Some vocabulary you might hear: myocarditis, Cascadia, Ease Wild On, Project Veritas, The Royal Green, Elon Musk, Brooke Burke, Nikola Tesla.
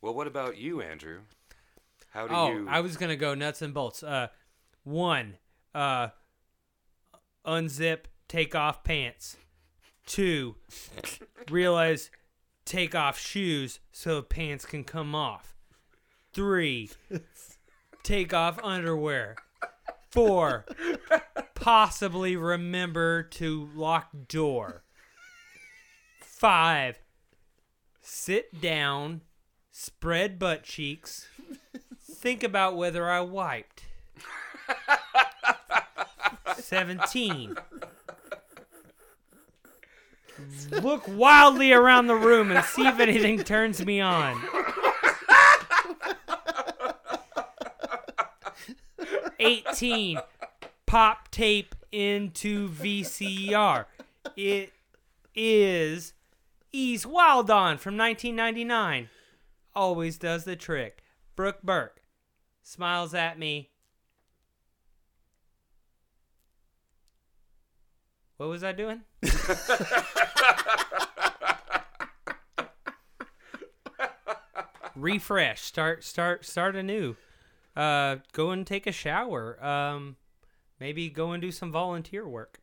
Well, what about you, Andrew? How do you... I was going to go nuts and bolts. One, unzip, take off pants. Two, realize take off shoes so pants can come off. Three, take off underwear. Four, possibly remember to lock door. Five, sit down, spread butt cheeks, think about whether I wiped. 17, look wildly around the room and see if anything turns me on. 18, pop tape into VCR. It is Ease Wild On from 1999. Always does the trick. Brooke Burke smiles at me. What was I doing? Refresh. Start anew. Go and take a shower. Maybe go and do some volunteer work.